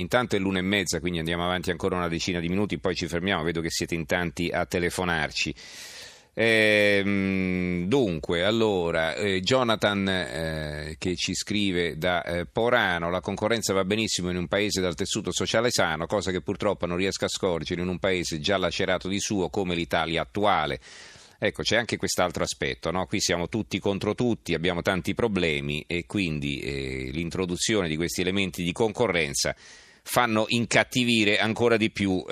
Intanto è l'1:30, quindi andiamo avanti ancora una decina di minuti, poi ci fermiamo, vedo che siete in tanti a telefonarci. Dunque, allora, Jonathan che ci scrive da Porano: la concorrenza va benissimo in un paese dal tessuto sociale sano, cosa che purtroppo non riesco a scorgere in un paese già lacerato di suo come l'Italia attuale. Ecco, c'è anche quest'altro aspetto, no? Qui siamo tutti contro tutti, abbiamo tanti problemi e quindi l'introduzione di questi elementi di concorrenza fanno incattivire ancora di più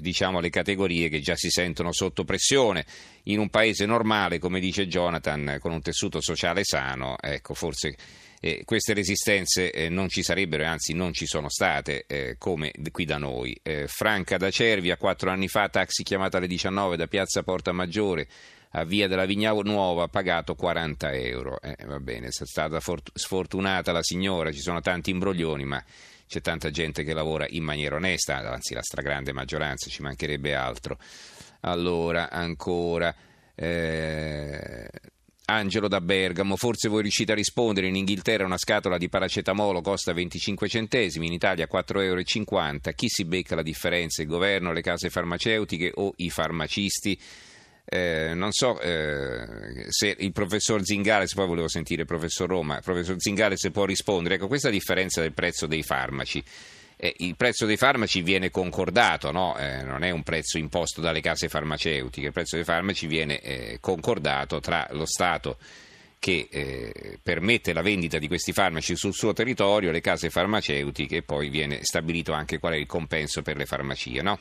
diciamo, le categorie che già si sentono sotto pressione. In un paese normale, come dice Jonathan, con un tessuto sociale sano, ecco, forse queste resistenze non ci sarebbero, anzi non ci sono state, come qui da noi. Franca da Cervia: 4 anni fa taxi chiamata alle 19 da piazza Porta Maggiore a via della Vigna Nuova, pagato 40 euro. Va bene, è stata sfortunata la signora, ci sono tanti imbroglioni, ma c'è tanta gente che lavora in maniera onesta, anzi la stragrande maggioranza, ci mancherebbe altro. Allora, ancora Angelo da Bergamo: forse voi riuscite a rispondere, in Inghilterra una scatola di paracetamolo costa 25 centesimi, in Italia 4,50 euro, chi si becca la differenza, il governo, le case farmaceutiche o i farmacisti? Non so se il professor Zingales, poi volevo sentire il professor Roma, professor Zingales se può rispondere. Ecco, questa differenza del prezzo dei farmaci, il prezzo dei farmaci viene concordato, no? Non è un prezzo imposto dalle case farmaceutiche, il prezzo dei farmaci viene concordato tra lo Stato che permette la vendita di questi farmaci sul suo territorio, le case farmaceutiche, e poi viene stabilito anche qual è il compenso per le farmacie, no?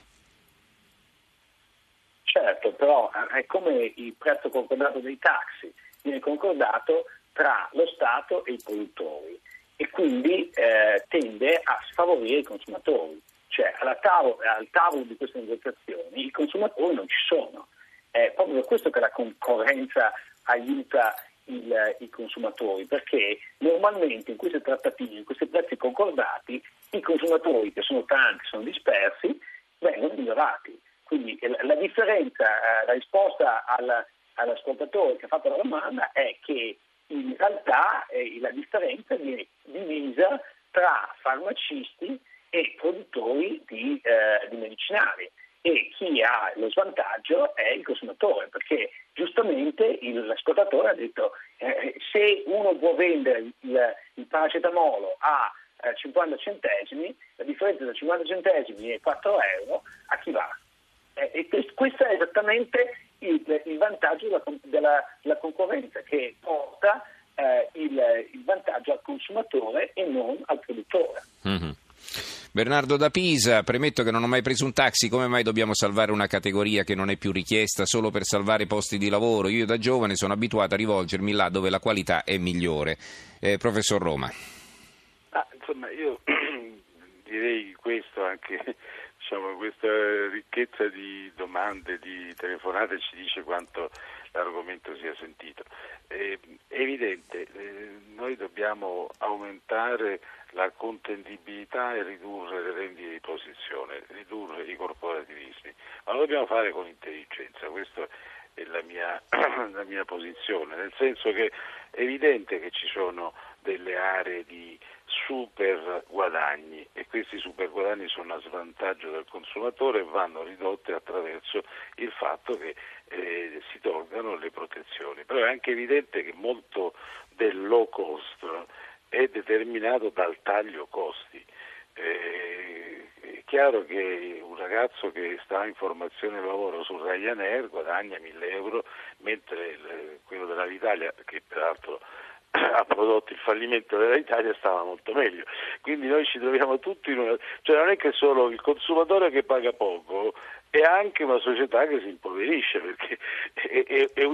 Certo, però è come il prezzo concordato dei taxi, viene concordato tra lo Stato e i produttori e quindi tende a sfavorire i consumatori, cioè al tavolo di queste negoziazioni i consumatori non ci sono, è proprio per questo che la concorrenza aiuta i consumatori, perché normalmente in queste trattative, in questi prezzi concordati, i consumatori, che sono tanti, sono dispersi, vengono ignorati. Quindi la differenza, la risposta all'ascoltatore che ha fatto la domanda è che in realtà la differenza viene divisa tra farmacisti e produttori di medicinali, e chi ha lo svantaggio è il consumatore, perché giustamente l'ascoltatore ha detto se uno può vendere il paracetamolo a 50 centesimi, la differenza tra 50 centesimi e 4 euro a chi va? E questo è esattamente il vantaggio della concorrenza, che porta il vantaggio al consumatore e non al produttore. Mm-hmm. Bernardo da Pisa: premetto che non ho mai preso un taxi, come mai dobbiamo salvare una categoria che non è più richiesta solo per salvare posti di lavoro? Io da giovane sono abituato a rivolgermi là dove la qualità è migliore. Professor Roma. Insomma, io direi questo anche. Insomma, questa ricchezza di domande, di telefonate ci dice quanto l'argomento sia sentito. È evidente, noi dobbiamo aumentare la contendibilità e ridurre le rendite di posizione, ridurre i corporativismi, ma lo dobbiamo fare con intelligenza, questa è la mia posizione, nel senso che è evidente che ci sono delle aree di super guadagni e questi super guadagni sono a svantaggio del consumatore e vanno ridotte attraverso il fatto che si tolgano le protezioni, però è anche evidente che molto del low cost è determinato dal taglio costi. È chiaro che un ragazzo che sta in formazione di lavoro su Ryanair guadagna 1.000 euro, mentre quello della Vitalia, che peraltro ha prodotto il fallimento dell'Italia, stava molto meglio. Quindi noi ci troviamo tutti in una... cioè non è che solo il consumatore che paga poco, è anche una società che si impoverisce, perché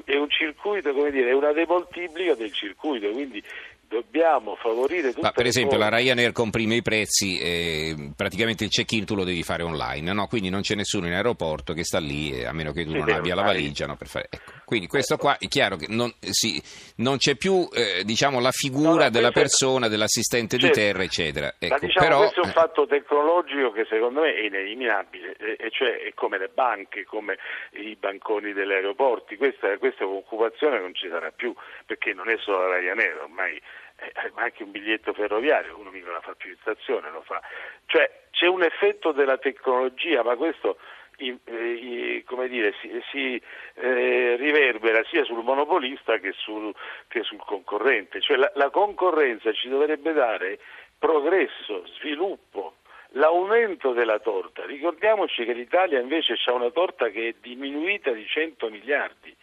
è un circuito, come dire, è una demoltiplica del circuito, quindi dobbiamo favorire tutto. Ma per esempio la Ryanair comprime i prezzi, praticamente il check-in tu lo devi fare online, no? Quindi non c'è nessuno in aeroporto che sta lì, a meno che tu non abbia la valigia, no? Per fare... ecco. Quindi questo qua è chiaro che non c'è più diciamo la figura della persona, dell'assistente di terra, eccetera. Ecco, ma diciamo, però... questo è un fatto tecnologico che secondo me è ineliminabile, e cioè è come le banche, come i banconi degli aeroporti, questa occupazione non ci sarà più, perché non è solo la Ryanair, ormai ma anche un biglietto ferroviario, uno mica la fa più in stazione, lo fa. Cioè c'è un effetto della tecnologia, ma questo si riverbera sia sul monopolista che sul concorrente. Cioè la concorrenza ci dovrebbe dare progresso, sviluppo, l'aumento della torta. Ricordiamoci che l'Italia invece ha una torta che è diminuita di 100 miliardi.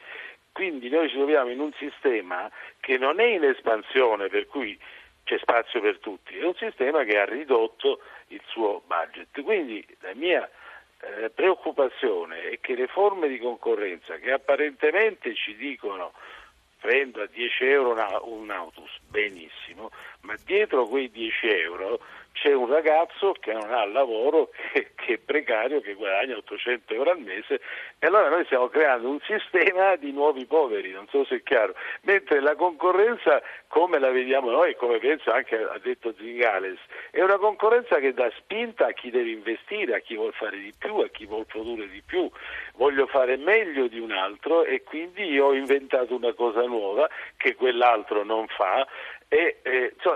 Quindi noi ci troviamo in un sistema che non è in espansione, per cui c'è spazio per tutti, è un sistema che ha ridotto il suo budget. Quindi la mia preoccupazione è che le forme di concorrenza che apparentemente ci dicono prendo a 10 euro un autobus, benissimo, ma dietro quei 10 euro c'è un ragazzo che non ha lavoro, che è precario, che guadagna 800 euro al mese, e allora noi stiamo creando un sistema di nuovi poveri, non so se è chiaro, mentre la concorrenza, come la vediamo noi, come penso anche ha detto Zingales, è una concorrenza che dà spinta a chi deve investire, a chi vuol fare di più, a chi vuol produrre di più. Voglio fare meglio di un altro e quindi ho inventato una cosa nuova che quell'altro non fa.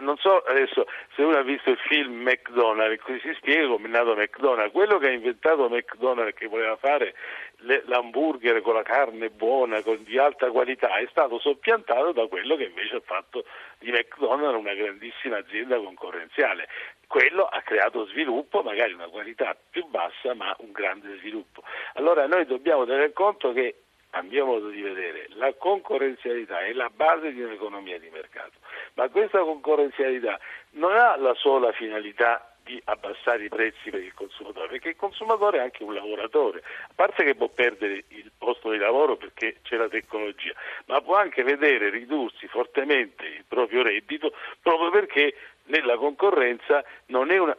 Non so adesso se uno ha visto il film McDonald's, in cui si spiega come è nato McDonald's. Quello che ha inventato McDonald's, che voleva fare l'hamburger con la carne buona, di alta qualità, è stato soppiantato da quello che invece ha fatto di McDonald's una grandissima azienda concorrenziale. Quello ha creato sviluppo, magari una qualità più bassa, ma un grande sviluppo. Allora noi dobbiamo tenere conto che, a mio modo di vedere, la concorrenzialità è la base di un'economia di mercato, ma questa concorrenzialità non ha la sola finalità di abbassare i prezzi per il consumatore, perché il consumatore è anche un lavoratore, a parte che può perdere il posto di lavoro perché c'è la tecnologia, ma può anche vedere ridursi fortemente il proprio reddito, proprio perché nella concorrenza non è una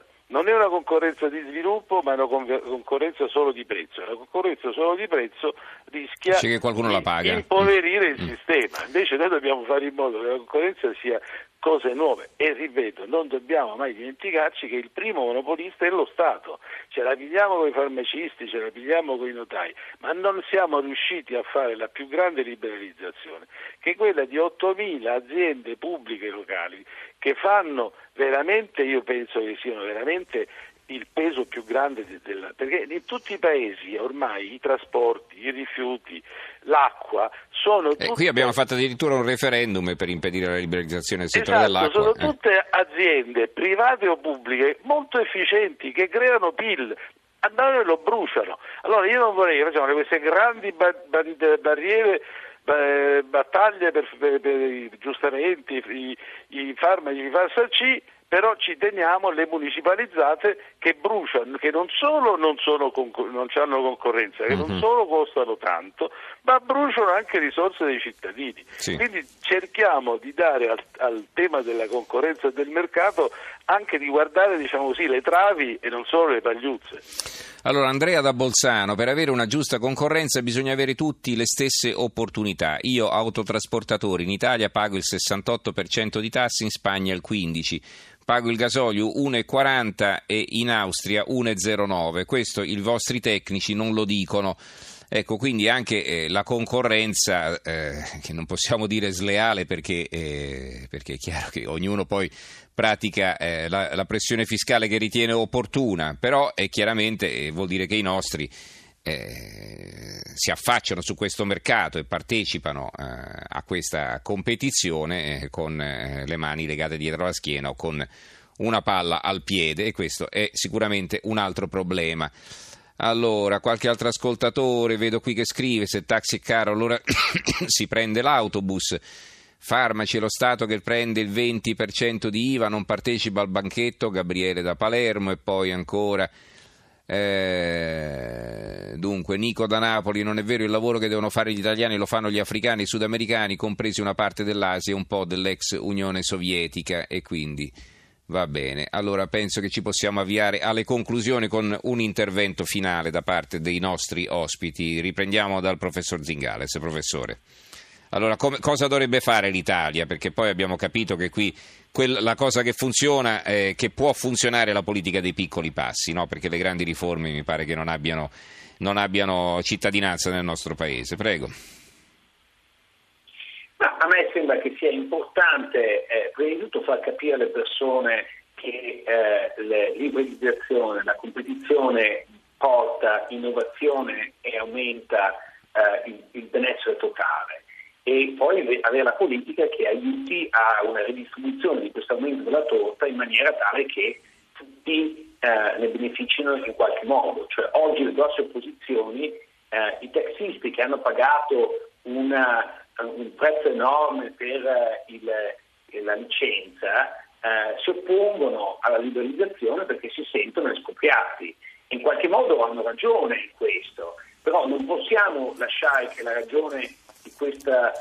concorrenza di sviluppo, ma è una concorrenza solo di prezzo. La concorrenza solo di prezzo rischia che qualcuno la paga, impoverire il sistema. Invece noi dobbiamo fare in modo che la concorrenza sia cose nuove. E ripeto, non dobbiamo mai dimenticarci che il primo monopolista è lo Stato. Ce la pigliamo con i farmacisti, ce la pigliamo con i notai, ma non siamo riusciti a fare la più grande liberalizzazione, che è quella di 8.000 aziende pubbliche locali, che fanno veramente, io penso che siano veramente il peso più grande perché in tutti i paesi ormai i trasporti, i rifiuti, l'acqua sono tutte... qui abbiamo fatto addirittura un referendum per impedire la liberalizzazione del settore dell'acqua. Sono tutte aziende private o pubbliche molto efficienti che creano PIL. A noi lo bruciano. Allora io non vorrei che facciamo queste grandi battaglie per i giustamenti, i farmaci, i farsaci, però ci teniamo le municipalizzate che bruciano, che non solo non hanno concorrenza, che non solo costano tanto, ma bruciano anche risorse dei cittadini. Sì. Quindi cerchiamo di dare al tema della concorrenza e del mercato anche di guardare, diciamo così, le travi e non solo le pagliuzze. Allora, Andrea da Bolzano: per avere una giusta concorrenza bisogna avere tutti le stesse opportunità. Io, autotrasportatore, in Italia pago il 68% di tasse, in Spagna il 15%. Pago il gasolio 1,40 e in Austria 1,09. Questo i vostri tecnici non lo dicono. Ecco, quindi anche la concorrenza, che non possiamo dire sleale, perché è chiaro che ognuno poi pratica la pressione fiscale che ritiene opportuna, però è chiaramente vuol dire che i nostri si affacciano su questo mercato e partecipano a questa competizione con le mani legate dietro la schiena o con una palla al piede, e questo è sicuramente un altro problema. Allora, qualche altro ascoltatore vedo qui che scrive: se il taxi è caro allora si prende l'autobus, farmaci lo Stato che prende il 20% di IVA, non partecipa al banchetto. Gabriele da Palermo. E poi ancora dunque Nico da Napoli: non è vero, il lavoro che devono fare gli italiani lo fanno gli africani e i sudamericani, compresi una parte dell'Asia e un po' dell'ex Unione Sovietica. E quindi va bene, allora penso che ci possiamo avviare alle conclusioni con un intervento finale da parte dei nostri ospiti. Riprendiamo dal professor Zingales. Professore, allora cosa dovrebbe fare l'Italia? Perché poi abbiamo capito che qui la cosa che funziona, che può funzionare, è la politica dei piccoli passi, no? Perché le grandi riforme mi pare che non abbiano cittadinanza nel nostro paese. Prego. No, a me me sembra che sia importante prima di tutto far capire alle persone che la liberalizzazione, la competizione porta innovazione e aumenta il benessere totale, e poi avere la politica che aiuti a una ridistribuzione di questo aumento della torta in maniera tale che tutti ne beneficino in qualche modo. Cioè oggi le grosse opposizioni, i taxisti che hanno pagato un prezzo enorme per la licenza, si oppongono alla liberalizzazione perché si sentono espropriati. In qualche modo hanno ragione in questo, però non possiamo lasciare che la ragione di questa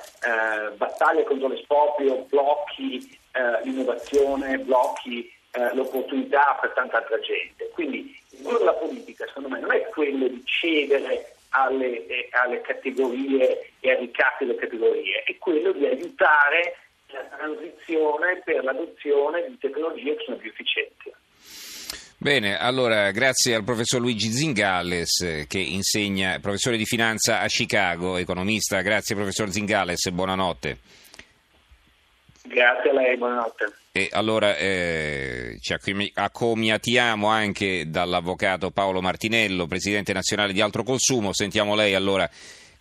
battaglia contro l'esproprio blocchi l'innovazione, blocchi l'opportunità per tanta altra gente. Quindi il ruolo della politica, secondo me, non è quello di cedere alle categorie e ai ricatti delle categorie, è quello di aiutare la transizione per l'adozione di tecnologie che sono più efficienti. Bene, allora grazie al professor Luigi Zingales, che insegna, professore di finanza a Chicago, economista. Grazie professor Zingales, buonanotte. Grazie a lei, buonanotte. E allora ci accomiatiamo anche dall'avvocato Paolo Martinello, presidente nazionale di Altro Consumo. Sentiamo lei allora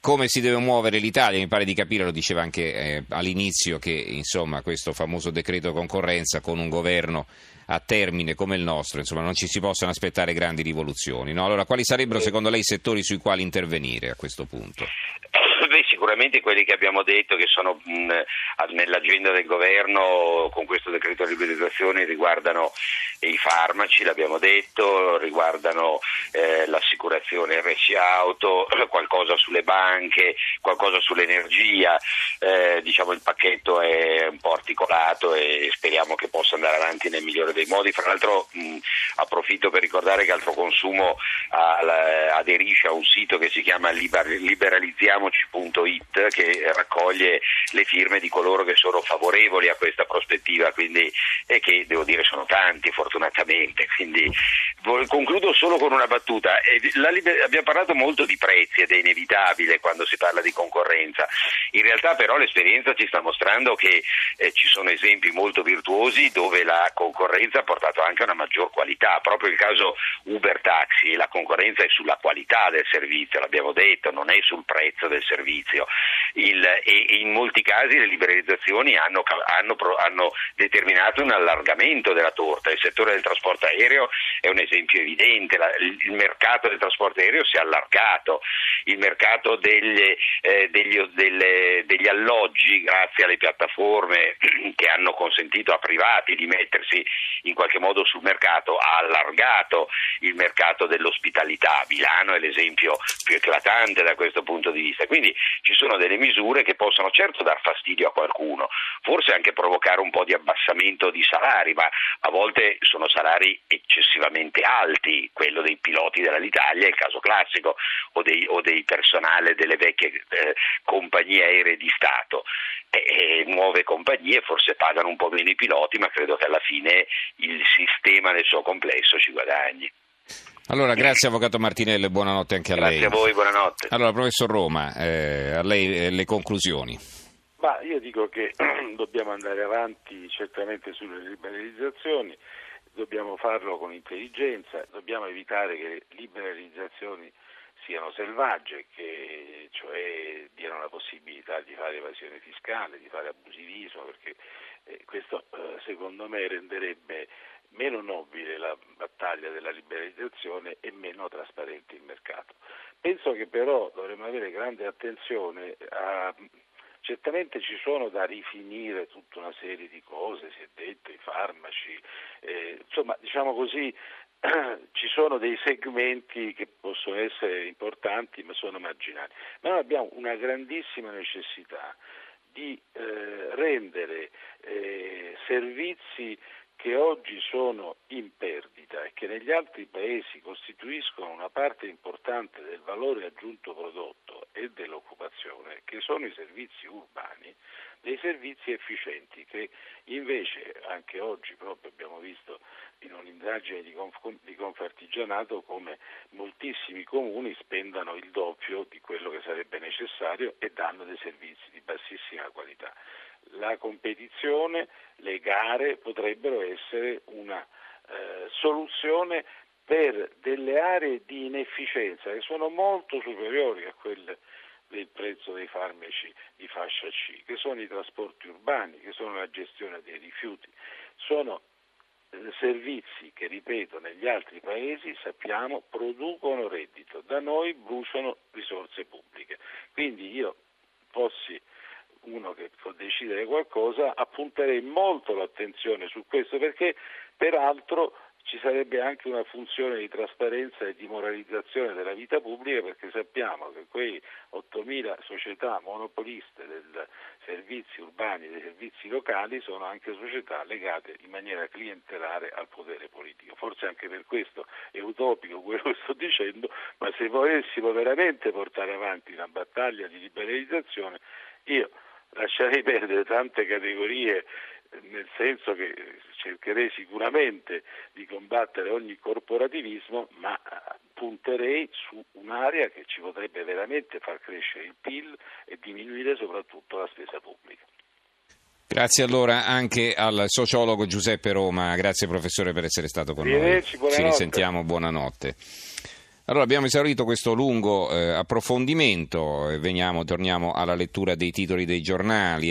come si deve muovere l'Italia. Mi pare di capire, lo diceva anche all'inizio, che insomma questo famoso decreto concorrenza con un governo a termine come il nostro, insomma, non ci si possono aspettare grandi rivoluzioni, no? Allora, quali sarebbero secondo lei i settori sui quali intervenire a questo punto? Beh, sicuramente quelli che abbiamo detto che sono nell'agenda del governo con questo decreto di liberalizzazione riguardano i farmaci, l'abbiamo detto, riguardano l'assicurazione RSI auto, qualcosa sulle banche, qualcosa sull'energia, diciamo il pacchetto è un po' articolato e speriamo che possa andare avanti nel migliore dei modi. Fra l'altro approfitto per ricordare che Altro Consumo aderisce a un sito che si chiama liberalizziamoci.it, che raccoglie le firme di coloro che sono favorevoli a questa prospettiva, quindi, e che devo dire sono tanti fortunatamente. Quindi concludo solo con una battuta. Abbiamo parlato molto di prezzi ed è inevitabile quando si parla di concorrenza. In realtà però l'esperienza ci sta mostrando che ci sono esempi molto virtuosi dove la concorrenza ha portato anche a una maggior qualità. Proprio il caso Uber Taxi, la concorrenza è sulla qualità del servizio, l'abbiamo detto, non è sul prezzo del servizio. E in molti casi le liberalizzazioni hanno determinato un allargamento della torta. Il settore del trasporto aereo è un esempio evidente, il mercato del trasporto aereo si è allargato, il mercato degli alloggi grazie alle piattaforme che hanno consentito a privati di mettersi in qualche modo sul mercato ha allargato il mercato dell'ospitalità. Milano è l'esempio più eclatante da questo punto di vista. Quindi ci sono delle misure che possono certo dar fastidio a qualcuno, forse anche provocare un po' di abbassamento di salari, ma a volte sono salari eccessivamente alti, quello dei piloti dell'Alitalia è il caso classico, o dei personale delle vecchie compagnie aeree di Stato. Nuove compagnie forse pagano un po' meno i piloti, ma credo che alla fine il sistema nel suo complesso ci guadagni. Allora, grazie avvocato Martinello e buonanotte anche a lei. Grazie a voi, buonanotte. Allora, professor Roma, a lei le conclusioni. Ma io dico che dobbiamo andare avanti certamente sulle liberalizzazioni, dobbiamo farlo con intelligenza, dobbiamo evitare che le liberalizzazioni siano selvagge, che cioè diano la possibilità di fare evasione fiscale, di fare abusivismo, perché questo secondo me renderebbe meno nobile la battaglia della liberalizzazione e meno trasparente il mercato. Penso che però dovremmo avere grande attenzione a... Certamente ci sono da rifinire tutta una serie di cose, si è detto, i farmaci, insomma diciamo così ci sono dei segmenti che possono essere importanti ma sono marginali, ma noi abbiamo una grandissima necessità di rendere servizi che oggi sono in perdita e che negli altri paesi costituiscono una parte importante del valore aggiunto prodotto e dell'occupazione, che sono i servizi urbani, dei servizi efficienti che invece anche oggi proprio abbiamo visto in un'indagine di Confartigianato come moltissimi comuni spendano il doppio di quello che sarebbe necessario e danno dei servizi di bassissima qualità. la competizione, le gare potrebbero essere una soluzione per delle aree di inefficienza che sono molto superiori a quelle del prezzo dei farmaci di fascia C, che sono i trasporti urbani, che sono la gestione dei rifiuti. Sono servizi che, ripeto, negli altri paesi sappiamo producono reddito, da noi bruciano risorse pubbliche. Quindi io, fossi uno che può decidere qualcosa, appunterei molto l'attenzione su questo, perché peraltro ci sarebbe anche una funzione di trasparenza e di moralizzazione della vita pubblica, perché sappiamo che quei 8.000 società monopoliste dei servizi urbani e dei servizi locali sono anche società legate in maniera clientelare al potere politico. Forse anche per questo è utopico quello che sto dicendo, ma se volessimo veramente portare avanti una battaglia di liberalizzazione, io lascerei perdere tante categorie, nel senso che cercherei sicuramente di combattere ogni corporativismo, ma punterei su un'area che ci potrebbe veramente far crescere il PIL e diminuire soprattutto la spesa pubblica. Grazie allora anche al sociologo Giuseppe Roma, grazie professore per essere stato con noi, ci risentiamo, buonanotte. Allora, abbiamo esaurito questo lungo approfondimento, torniamo alla lettura dei titoli dei giornali.